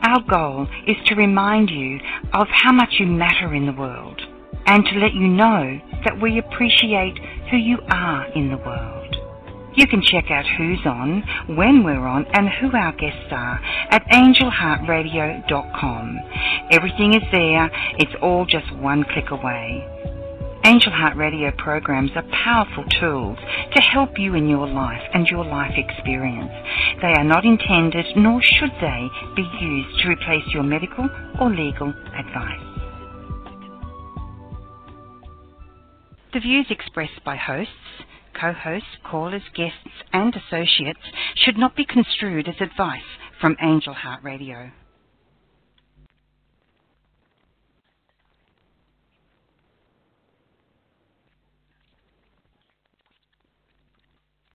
Our goal is to remind you of how much you matter in the world, and to let you know that we appreciate who you are in the world. You can check out who's on, when we're on, and who our guests are at angelheartradio.com. Everything is there. It's all just one click away. Angel Heart Radio programs are powerful tools to help you in your life and your life experience. They are not intended, nor should they, be used to replace your medical or legal advice. The views expressed by hosts, co-hosts, callers, guests and associates should not be construed as advice from Angel Heart Radio.